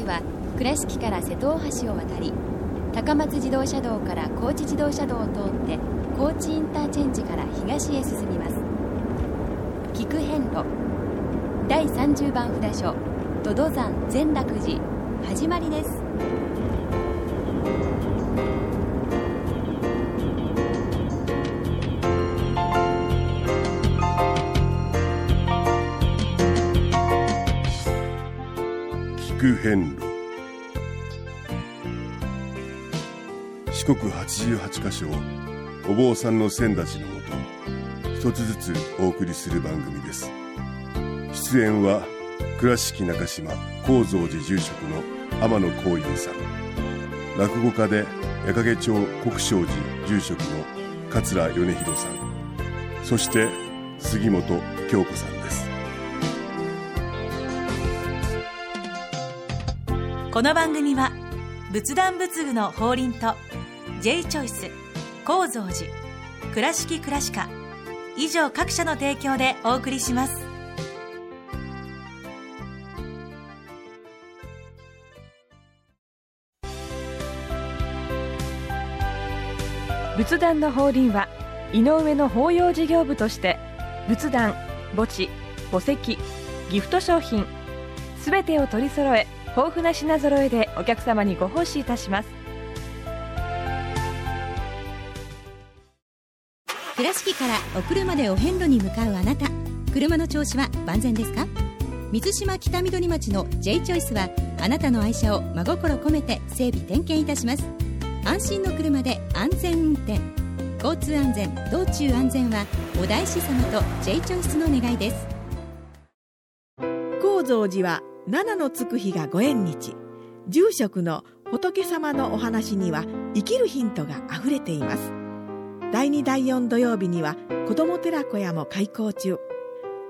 回は倉敷から瀬戸大橋を渡り、高松自動車道から高知自動車道を通って高知インターチェンジから東へ進みます。菊遍路第30番札所百々山善楽寺始まりです。菊遍路、四国88カ所をお坊さんの先達のもと一つずつお送りする番組です。出演は倉敷中島高蔵寺住職の天野光雄さん、落語家で矢掛町国生寺住職の桂米広さん、そして杉本京子さんです。この番組は仏壇仏具の法輪と J チョイス、高蔵寺、倉敷倉歯科以上各社の提供でお送りします。仏壇の法輪は井上の法要事業部として仏壇、墓地、墓石、ギフト商品すべてを取り揃え、豊富な品揃えでお客様にご奉仕いたします。倉敷からお車でお遍路に向かうあなた、車の調子は万全ですか？水島北緑町の J チョイスはあなたの愛車を真心込めて整備点検いたします。安心の車で安全運転、交通安全、道中安全はお大師様と J チョイスの願いです。高蔵寺は七のつく日がご縁日、住職の仏様のお話には生きるヒントがあふれています。第2第4土曜日には子ども寺小屋も開校中。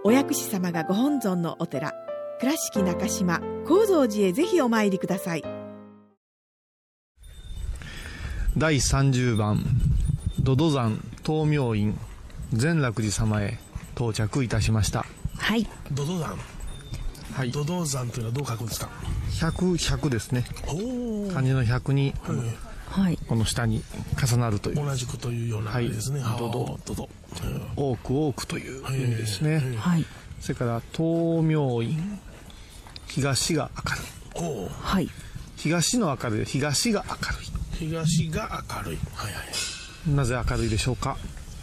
お薬師様がご本尊のお寺、倉敷中島・高蔵寺へぜひお参りください。第30番百々山東明院善楽寺様へ到着いたしました。はい。百々山、はい、百々山というのはどう書くんですか？100ですね。お漢字の100に、はい、この下に重なるという同じくというような意味ですね。はい、どど多くという意味ですね。はい、それから東明院、東が明るい、お、はい、東の明るい、東が明るい、はいはい、なぜ明るいでしょうか？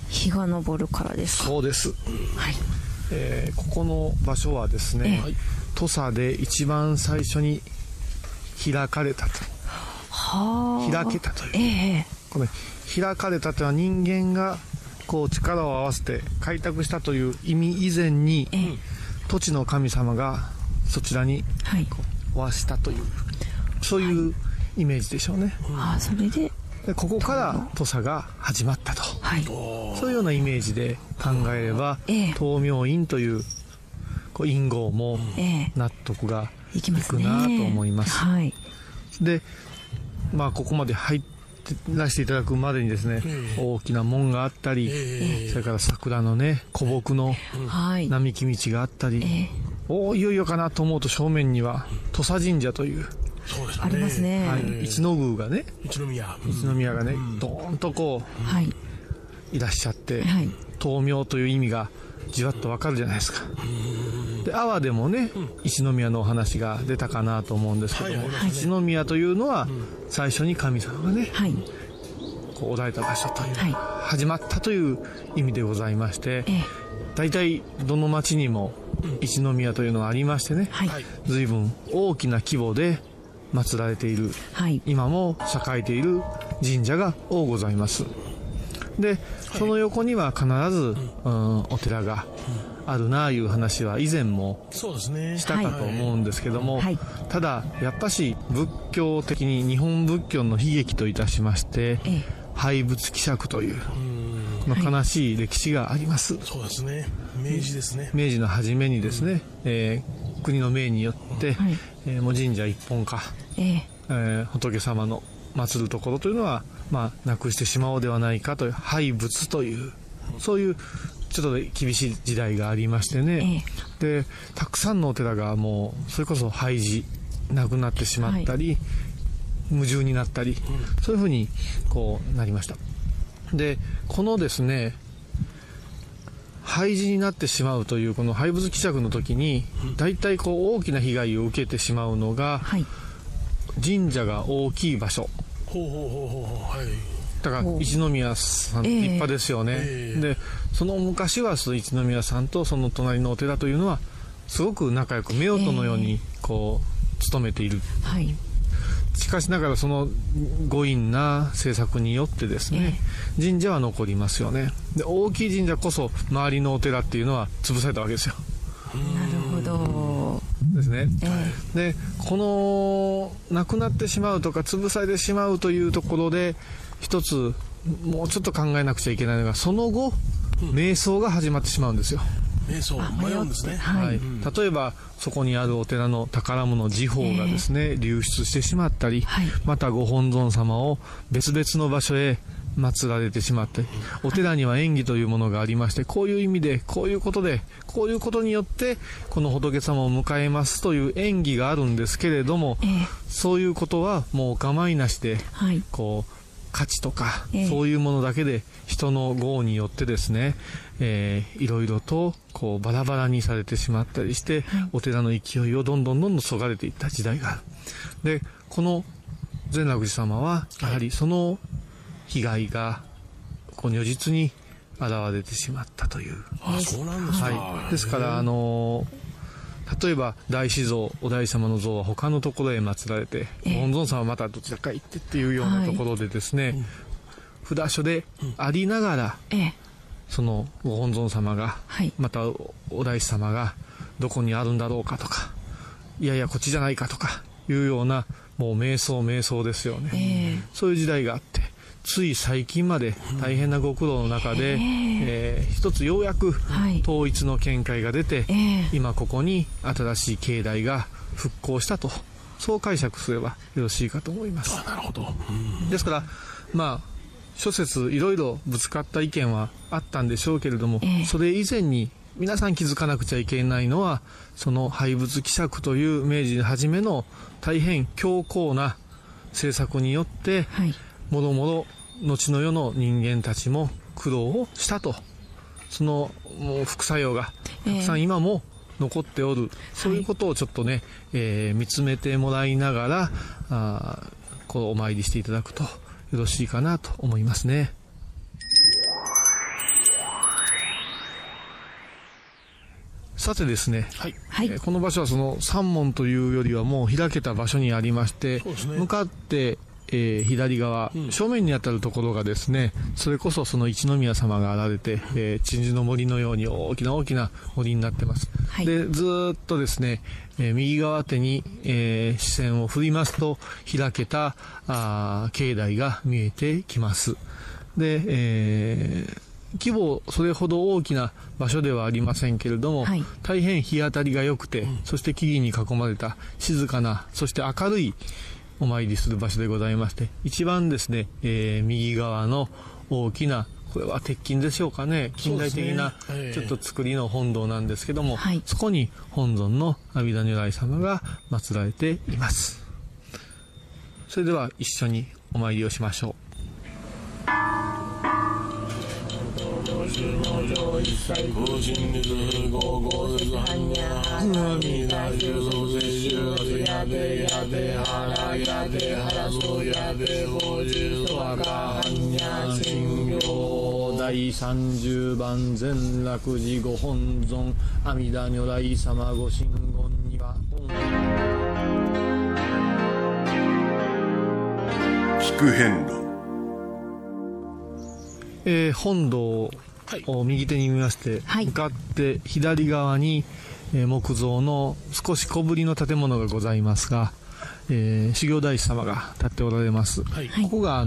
日が昇るからです。そうです、はい。ここの場所はですね、土佐で一番最初に開かれたと、開けたという、この開かれたというのは人間がこう力を合わせて開拓したという意味以前に、土地の神様がそちらにおわしたという、そういうイメージでしょうね。それでここから土佐が始まったと、はい、そういうようなイメージで考えれば、東明院という院号も納得がいくなと思います。はい、で、ここまで入ってらしていただくまでにですね、大きな門があったり、それから桜のね、古木の並木道があったり、いよいよかなと思うと正面には土佐神社という、そうですね、ありますね。はい、一の宮がね、一宮がね、ドーンとこう、はい、いらっしゃって、はい、東明という意味がじわっとわかるじゃないですか。で、阿波でもね、一宮のお話が出たかなと思うんですけども、はい、一宮というのは最初に神様がね、はい、こうおられた場所という、はい、始まったという意味でございまして、大体どの町にも一宮というのがありましてね、はい、随分大きな規模で祀られている、はい、今も栄えている神社が多ございます。で、その横には必ず、お寺があるなあいう話は以前もしたかと思うんですけども、はい、ただやっぱし仏教的に日本仏教の悲劇といたしまして、廃仏毀釈という悲しい歴史があります。はい、そうですね、明治ですね。明治の初めにですね、国の命によって、はい、もう神社一本化、仏様の祀るところというのは、なくしてしまおうではないかという廃仏という、そういうちょっと厳しい時代がありましてね、でたくさんのお寺がもうそれこそ廃寺、なくなってしまったり、はい、矛盾になったり、そういうふうにこうなりました。で、このですね、廃寺になってしまうというこの廃仏毀釈の時に、だいたいこう大きな被害を受けてしまうのが、はい、神社が大きい場所。だから一宮さん立派ですよね。で、その昔はその一宮さんとその隣のお寺というのはすごく仲良く夫婦のようにこう勤めている。はい。しかしながらその強引な政策によってですね、神社は残りますよね。で、大きい神社こそ周りのお寺っていうのは潰されたわけですよ。なるほどですね。で、このなくなってしまうとか潰されてしまうというところで一つもうちょっと考えなくちゃいけないのが、その後瞑想が始まってしまうんですよ。迷うんですね。はい。例えばそこにあるお寺の宝物時報がですね、流出してしまったり、はい、またご本尊様を別々の場所へ祀られてしまったり、お寺には縁起というものがありまして、こういう意味でこういうことでこういうことによってこの仏様を迎えますという縁起があるんですけれども、そういうことはもうお構いなしで、はい、こう価値とか、そういうものだけで人の業によってですね、いろいろとこうバラバラにされてしまったりして、はい、お寺の勢いをどんどんそがれていった時代がある。で、この善楽寺様はやはりその被害がこう如実に現れてしまったという。あ、そうなんですか。はい。ですから例えば大師像、お大師様の像は他のところへ祀られて、本尊様はまたどちらか行ってっていうようなところでですね、はい、札所でありながら、そのご本尊様が、はい、またお大師様がどこにあるんだろうかとか、いやいやこっちじゃないかとかいうような、もう瞑想ですよね、そういう時代があって、つい最近まで大変なご苦労の中で、一つようやく統一の見解が出て、今ここに新しい境内が復興したと、そう解釈すればよろしいかと思います。なるほど。ですから、まあ諸説いろいろぶつかった意見はあったんでしょうけれども、それ以前に皆さん気づかなくちゃいけないのは、その廃仏毀釈という明治初めの大変強硬な政策によって、はい、もろもろ後の世の人間たちも苦労をしたと、そのもう副作用がたくさん今も残っておる、そういうことをちょっとね、見つめてもらいながらこうお参りしていただくとよろしいかなと思いますね。さてですね、この場所はその三門というよりはもう開けた場所にありまして、向かって左側、正面にあたるところがですね、それこそその一宮様があられて、鎮守の森のように大きな森になってます。はい、で、ずっとですね、右側手に、視線を振りますと、開けた境内が見えてきます。で、規模それほど大きな場所ではありませんけれども、はい、大変日当たりが良くて、そして木々に囲まれた静かな、そして明るいお参りする場所でございまして、一番ですね、右側の大きな、これは鉄筋でしょうかね、近代的なちょっと作りの本堂なんですけども、そこに本尊の阿弥陀如来様が祀られています。それでは一緒にお参りをしましょう。第30番善楽寺ご本尊阿弥陀如来様ご神言には聞く遍路、本堂を右手に見まして、向かって左側に木造の少し小ぶりの建物がございますが、修行大師様が立っておられます。ここが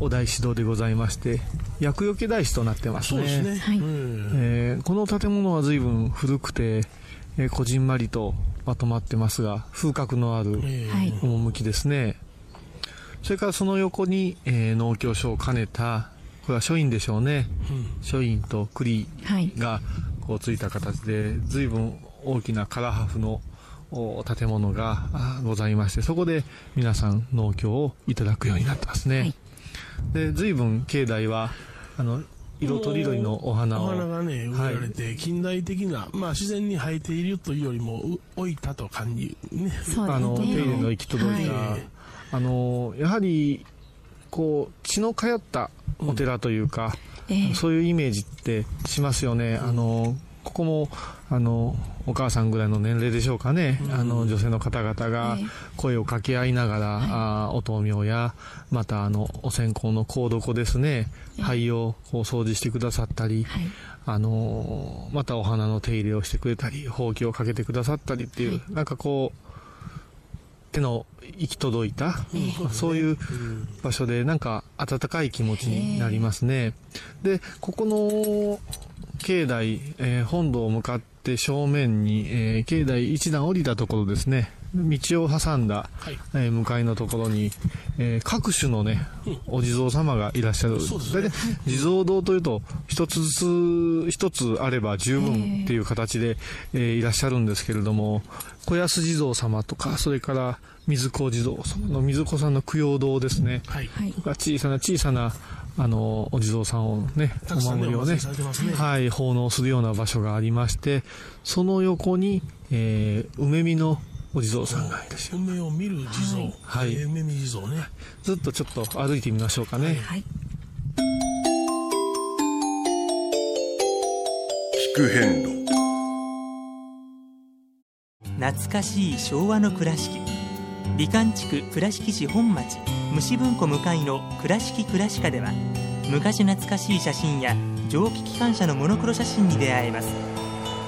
お大師堂でございまして、厄除け大師となってますね。そうですね。この建物は随分古くて、こじんまりとまとまってますが、風格のある趣ですね。それからその横に、農協所を兼ねた、これは書院でしょうね。書院と栗がこうついた形で、随分大きな唐破風の建物がございまして、そこで皆さん農協をいただくようになってますね、はい、で随分境内は色とりどりのお花を、お花がね植えられて、はい、近代的な、まあ、自然に生えているというよりも老いたと感じね、手入れの行き届いた、はい、やはりこう血の通ったお寺というか、そういうイメージってしますよね、うん、ここもお母さんぐらいの年齢でしょうかね、うん、女性の方々が声を掛け合いながら、お灯明やまたお線香の香床ですね、灰をこう掃除してくださったり、はい、またお花の手入れをしてくれたり、ほうきをかけてくださったりっていう、はい、なんかこう手の行き届いた、そういう場所でなんか温かい気持ちになりますね。でここの境内、本堂を向かって正面に、境内一段降りたところですね、道を挟んだ、はい、向かいのところに、各種のねお地蔵様がいらっしゃる、そうですね、で地蔵堂というと一つずつ一つあれば十分っていう形で、いらっしゃるんですけれども、小安地蔵様とか、それから水子地蔵様の水子さんの供養堂ですね、はい、小さな小さなお地蔵さんをね、お守りをね、はい、奉納するような場所がありまして、その横に、梅見のお地蔵さんがいらっしゃる。梅を見る地蔵、はい、梅見地蔵ね。ずっとちょっと歩いてみましょうかね、はい、聞く遍路。懐かしい昭和の倉敷、美観地区倉敷市本町虫文庫向かいの倉敷倉歯科では、昔懐かしい写真や蒸気機関車のモノクロ写真に出会えます。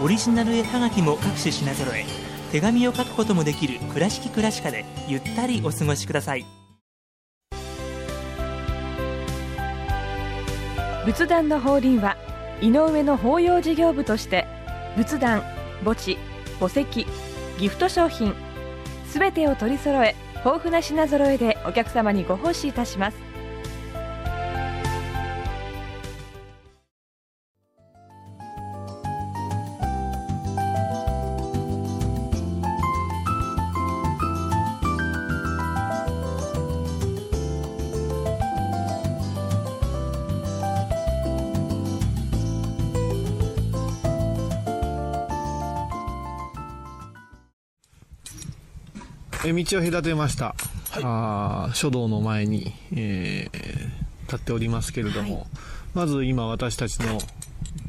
オリジナル絵はがきも各種品揃え、手紙を書くこともできる倉敷倉歯科でゆったりお過ごしください。仏壇の法輪は井上の法要事業部として、仏壇、墓地、墓石、ギフト商品すべてを取り揃え、豊富な品揃えでお客様にご奉仕いたします。道を隔てました、はい、書道の前に、立っておりますけれども、はい、まず今私たちの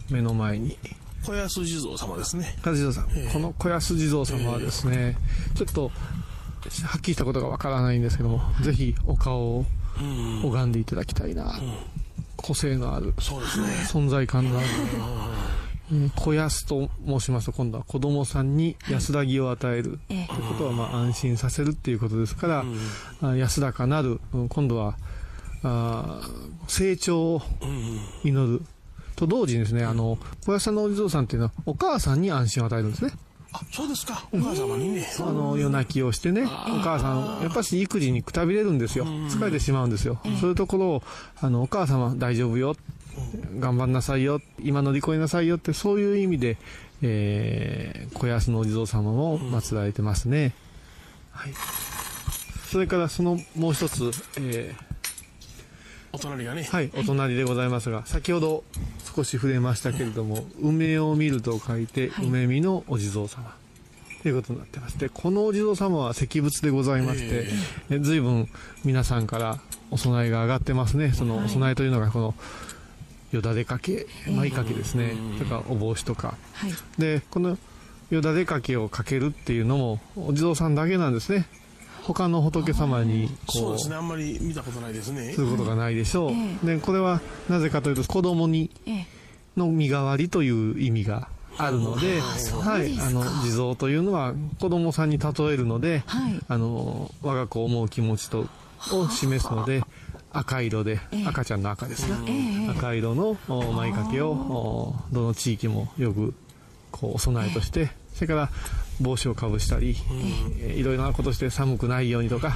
目の前に小安地蔵様ですね。小安地蔵様、この小安地蔵様はですね、ちょっとはっきりしたことがわからないんですけども、ぜひお顔を拝んでいただきたいな、うん、個性のある、そうですね、存在感のある、小安と申しますと、今度は子供さんに安らぎを与えるということは、まあ安心させるっていうことですから、安らかなる、今度は成長を祈ると同時にですね、小安さんのお地蔵さんっていうのはお母さんに安心を与えるんですね。あ、そうですか。お母様にね、夜泣きをしてね、お母さんやっぱし育児にくたびれるんですよ、疲れてしまうんですよ、そういうところをお母様大丈夫よ、頑張んなさいよ、今乗り越えなさいよって、そういう意味で、小安のお地蔵様も祀られてますね、はい、それからそのもう一つ、お隣がね、はい、お隣でございますが、先ほど少し触れましたけれども、梅を見ると書いて梅見のお地蔵様、はいということになってまして、このお地蔵様は石仏でございまして、ずいぶん皆さんからお供えが上がってますね。そのお供えというのがこのよだれかけ、舞かけですね、とかお帽子とか、はい、でこのよだれかけをかけるっていうのもお地蔵さんだけなんですね。他の仏様にこう、そうですね、あんまり見たことないですね、することがないでしょう、でこれはなぜかというと、子供にの身代わりという意味があるので、はい、地蔵というのは子供さんに例えるので、はい、我が子を思う気持ちとを示すので、赤色で、赤ちゃんの赤ですね、赤色の舞掛けをどの地域もよくこうお供えとして、それから帽子をかぶしたり、いろいろなことして寒くないようにとか、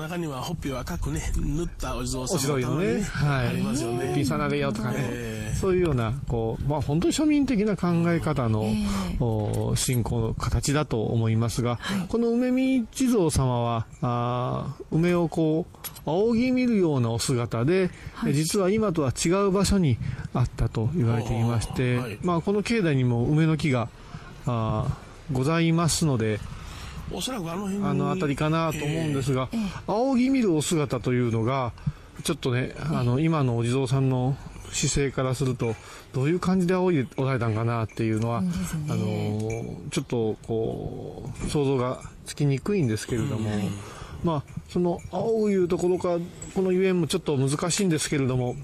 中にはほっぺを赤くね塗ったお地蔵さんとかね、ありますよね。ピサナレヨとかね、そういうようなこう、まあ、本当に庶民的な考え方の、信仰の形だと思いますが、この梅見地蔵様は梅をこう仰ぎ見るようなお姿で、実は今とは違う場所にあったと言われていまして、まあ、この境内にも梅の木がございますので、おそらくあの辺りかなと思うんですが、仰ぎ見るお姿というのがちょっとね、今のお地蔵さんの姿勢からするとどういう感じで仰いでおられたんかなっていうのは、ちょっとこう想像がつきにくいんですけれども、まあその仰ぐいうところかこのゆえんもちょっと難しいんですけれども、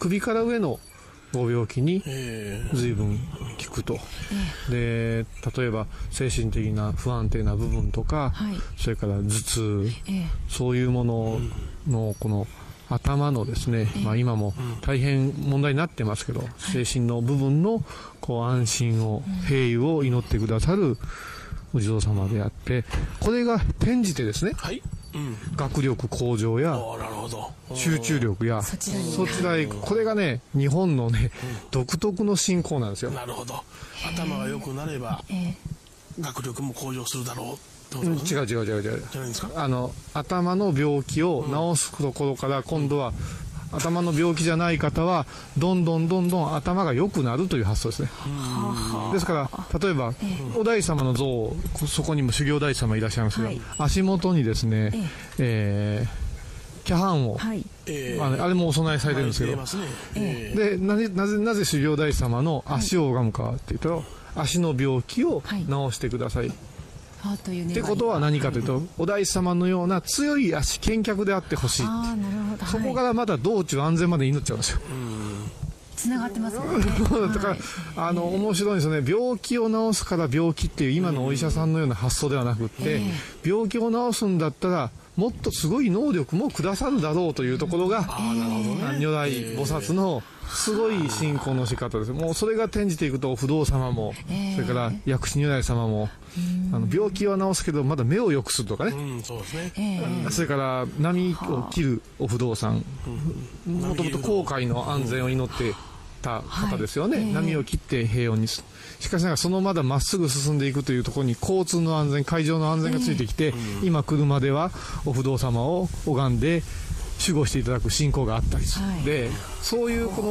首から上のご病気に随分効くと、で例えば精神的な不安定な部分とか、それから頭痛、そういうもののこの頭のですね、まあ、今も大変問題になってますけど、精神の部分のこう安心を平癒を祈ってくださるお地蔵様であって、これが転じてですね、学力向上や集中力やそちらへ行く、これがね日本のね独特の信仰なんですよ。なるほど。頭が良くなれば学力も向上するだろう。違う。頭の病気を治すところから、今度は頭の病気じゃない方はどんどん頭が良くなるという発想ですね。ですから例えばお大師様の像、そこにも修行大師様いらっしゃいますが、足元にですね、キャハンを、あれもお供えされてるんですけど、でなぜ修行大師様の足を拝むかっていうと、足の病気を治してください。ってことは何かというと、お大師様のような強い足健脚であってほしい。そこからまだ道中安全まで祈っちゃうんですよ。つながってますね。だから面白いですよね。病気を治すから病気っていう今のお医者さんのような発想ではなくって、病気を治すんだったらもっとすごい能力もくださるだろうというところが如来菩薩のすごい信仰の仕方です。もうそれが転じていくと、不動様も、それから薬師如来様も、病気は治すけどまだ目を良くするとかね、それから波を切るお不動さん、もともと航海の安全を祈ってた方ですよね。波を切って平穏にする。しかしながらそのまだまっすぐ進んでいくというところに交通の安全、海上の安全がついてきて、今車ではお不動様を拝んで守護していただく信仰があったりする、そういうこ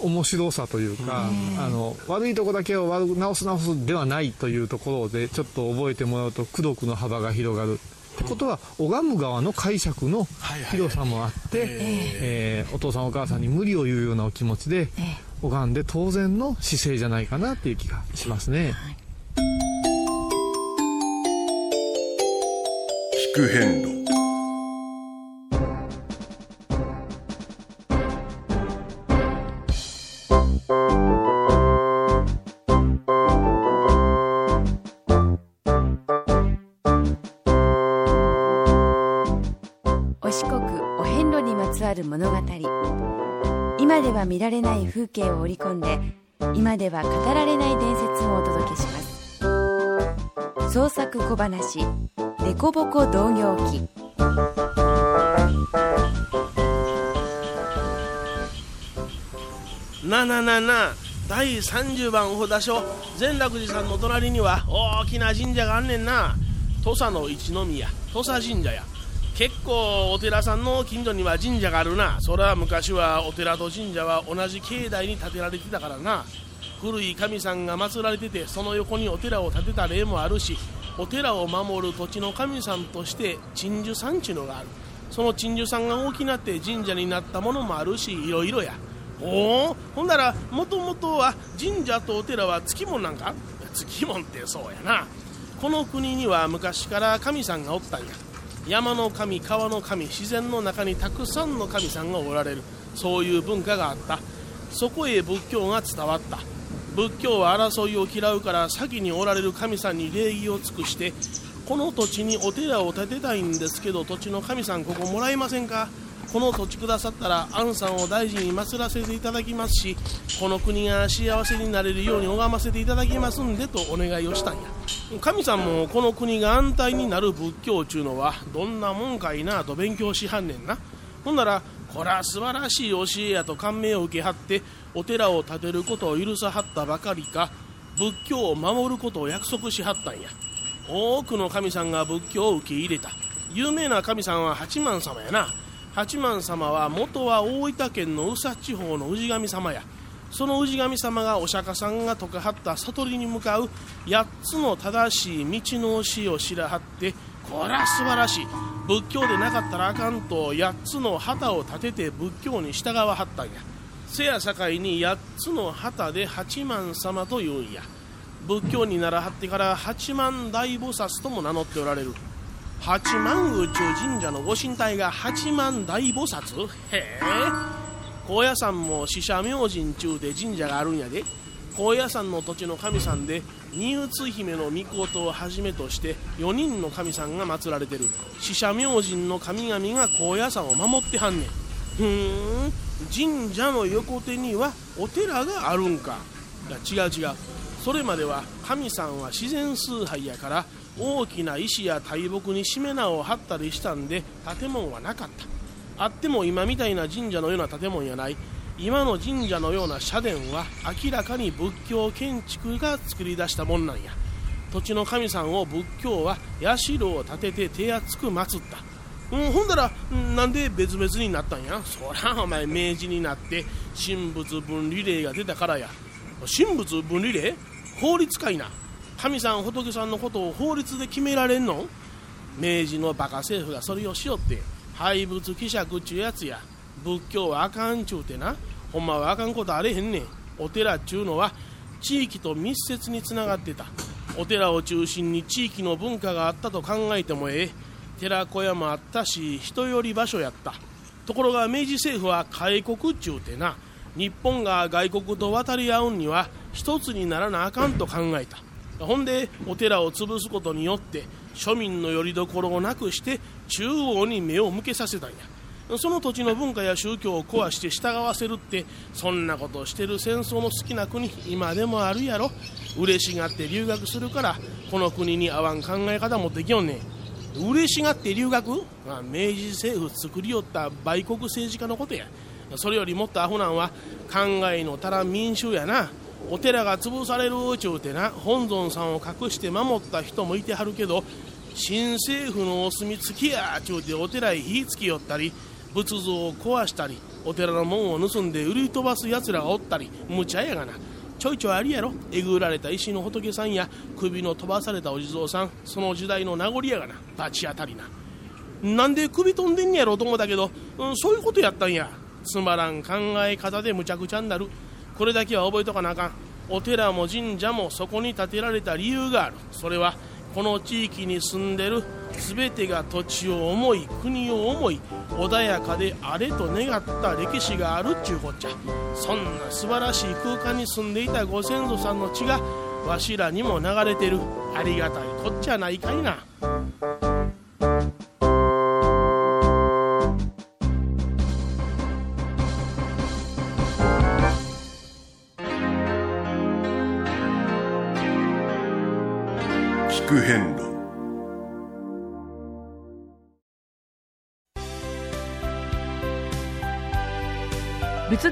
の面白さというか、悪いとこだけを直すではないというところでちょっと覚えてもらうと、功徳の幅が広がるってことは、拝む側の解釈の広さもあって、お父さんお母さんに無理を言うようなお気持ちで拝んで当然の姿勢じゃないかなっていう気がしますね。聞く遍路。今では見られない風景を織り込んで、今では語られない伝説をお届けします。創作小話デコボコ同行記。なあ第30番お札所善楽寺さんの隣には大きな神社があんねんな。土佐の一宮土佐神社や。結構お寺さんの近所には神社があるな。それは昔はお寺と神社は同じ境内に建てられてたからな。古い神さんが祀られてて、その横にお寺を建てた例もあるし、お寺を守る土地の神さんとして鎮守さんちゅうのがある。その鎮守さんが大きなって神社になったものもあるし、いろいろや。ほんならもともとは神社とお寺はつきもんなんか。つきもんってそうやな。この国には昔から神さんがおったんや。山の神、川の神、自然の中にたくさんの神さんがおられる。そういう文化があった。そこへ仏教が伝わった。仏教は争いを嫌うから、先におられる神さんに礼儀を尽くして、この土地にお寺を建てたいんですけど土地の神さんここもらえませんか。この土地くださったらアンさんを大事に祀らせていただきますし、この国が幸せになれるように拝ませていただきますんでとお願いをしたんや。神さんもこの国が安泰になる仏教ちゅうのはどんなもんかいなと勉強しはんねんな。ほんならこら素晴らしい教えやと感銘を受けはってお寺を建てることを許さはったばかりか、仏教を守ることを約束しはったんや。多くの神さんが仏教を受け入れた。有名な神さんは八幡様やな。八幡様は元は大分県の宇佐地方の氏神様や。その氏神様がお釈迦さんが説かはった悟りに向かう八つの正しい道の教えを知らはって、こら素晴らしい、仏教でなかったらあかんと八つの旗を立てて仏教に従わはったんや。せやさかいに八つの旗で八幡様というんや。仏教にならはってから八幡大菩薩とも名乗っておられる。八幡宮中神社のご神体が八幡大菩薩。へえ。高野山も四社明神中で神社があるんやで。高野山の土地の神さんで二鬱姫の御事をはじめとして4人の神さんが祀られてる。四社明神の神々が高野山を守ってはんねん。ふーん、神社の横手にはお寺があるんか。いや違う違う、それまでは神さんは自然崇拝やから大きな石や大木にしめ縄を張ったりしたんで建物はなかった。あっても今みたいな神社のような建物やない。今の神社のような社殿は明らかに仏教建築が作り出したもんなんや。土地の神さんを仏教は社を建てて手厚く祀った。ほんだらなんで別々になったんや。そらお前明治になって神仏分離令が出たからや。神仏分離令？法律かいな。神さん仏さんのことを法律で決められんの？明治のバカ政府がそれをしよって廃仏毀釈ちゅうやつや。仏教はあかんちゅうてな。ほんまはあかんことあれへんねん。お寺ちゅうのは地域と密接につながってた。お寺を中心に地域の文化があったと考えてもええ。寺小屋もあったし人より場所やった。ところが明治政府は開国ちゅうてな、日本が外国と渡り合うには一つにならなあかんと考えた。ほんでお寺を潰すことによって庶民の拠り所をなくして中央に目を向けさせたんや。その土地の文化や宗教を壊して従わせるって、そんなことしてる戦争の好きな国今でもあるやろ。嬉しがって留学するからこの国に合わん考え方持ってきよんねん。嬉しがって留学、明治政府作りよった売国政治家のことや。それよりもっとアホなんは考えのたら民衆やな。お寺が潰されるちゅうてな、本尊さんを隠して守った人もいてはるけど、新政府のお墨付きやちゅうてお寺へ火つけよったり、仏像を壊したり、お寺の門を盗んで売り飛ばすやつらがおったり、むちゃやがな。ちょいちょいありやろ。えぐられた石の仏さんや首の飛ばされたお地蔵さん、その時代の名残やがな。罰当たりな。なんで首飛んでんやろと思うだけど、そういうことやったんや。つまらん考え方でむちゃくちゃになる。これだけは覚えとかなあかん。お寺も神社もそこに建てられた理由がある。それはこの地域に住んでる全てが土地を思い国を思い穏やかであれと願った歴史があるっちゅうこっちゃ。そんな素晴らしい空間に住んでいたご先祖さんの血がわしらにも流れてる。ありがたいこっちゃないかいな。遍路仏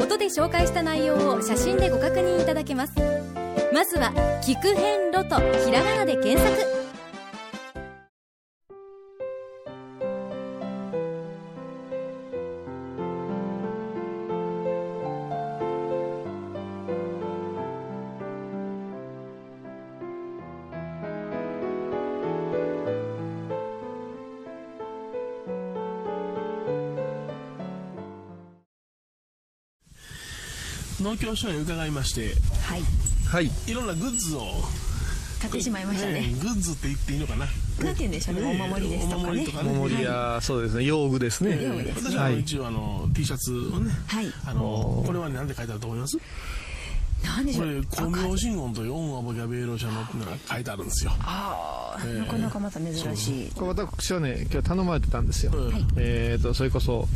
音で紹介した内容を写真でご確認いただけます。まずは聞く遍路とひらがなで検索。農協所に伺いまして、はい、はい、いろんなグッズを買ってしまいましたね。グッズって言っていいのかな。なんて言うんでしょうね。お守りですとかね。お守りや、そうですね、用具ですね。私は一応T シャツをね、これは何て書いてあると思います？何でしょう。これ「光明神言という音はボキャベーロ社の」ってのが書いてあるんですよ。ああ、なかなかまた珍しい。私はね、今日頼まれてたんですよ。それこそ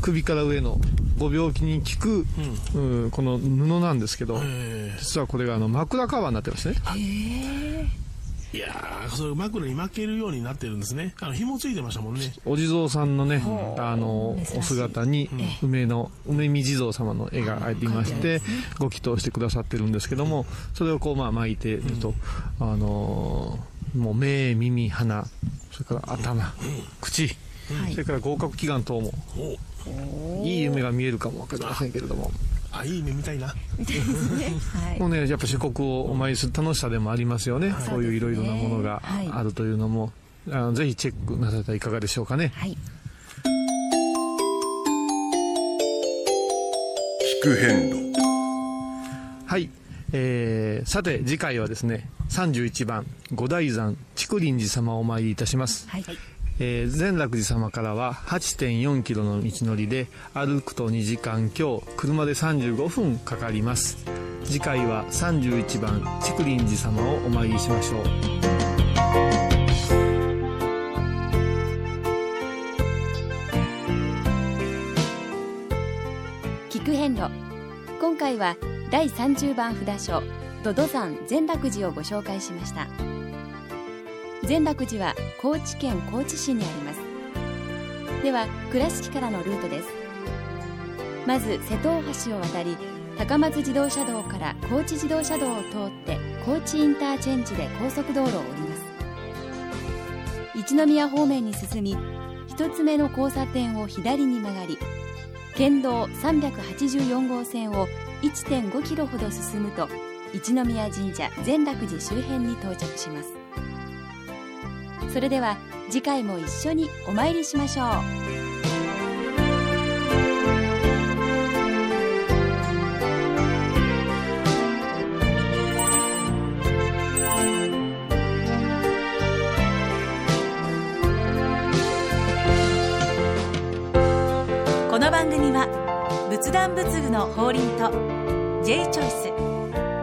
首から上のご病気に効く、この布なんですけど、実はこれが枕カバーになってますね。いやー、それ枕に巻けるようになってるんですね。紐ついてましたもんね。お地蔵さんのね、お姿に梅見地蔵様の絵がありまして、ご祈祷してくださってるんですけども、それをこう巻いてると、もう目、耳、鼻、それから頭、口、それから合格祈願等も、いい夢が見えるかもわかりませんけれども。あ、いい夢みたいな。もうね、やっぱ四国をお参りする楽しさでもありますよね。こういういろいろなものがあるというのも、ぜひチェックなされたらいかがでしょうかね。はい。聞く遍路。はい。さて次回はですね、31番五台山竹林寺様をお参りいたします。はい。善楽寺様からは 8.4 キロの道のりで歩くと2時間強、車で35分かかります。次回は31番竹林寺様をお参りしましょう。聞く遍路、今回は第30番札所百々山善楽寺をご紹介しました。善楽寺は高知県高知市にあります。では倉敷からのルートです。まず瀬戸大橋を渡り、高松自動車道から高知自動車道を通って高知インターチェンジで高速道路を降ります。一宮方面に進み、一つ目の交差点を左に曲がり、県道384号線を 1.5 キロほど進むと一宮神社善楽寺周辺に到着します。それでは次回も一緒にお参りしましょう。この番組は仏壇仏具の法輪と J チョイス、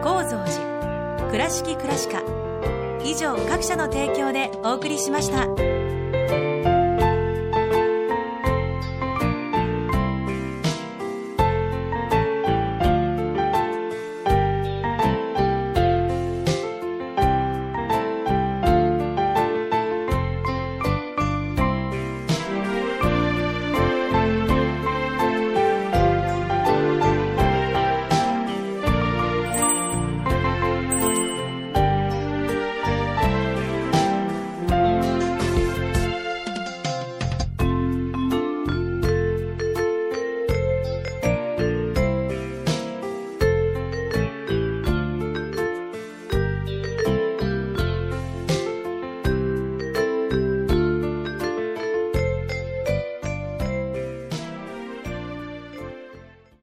高蔵寺、倉敷倉歯科以上各社の提供でお送りしました。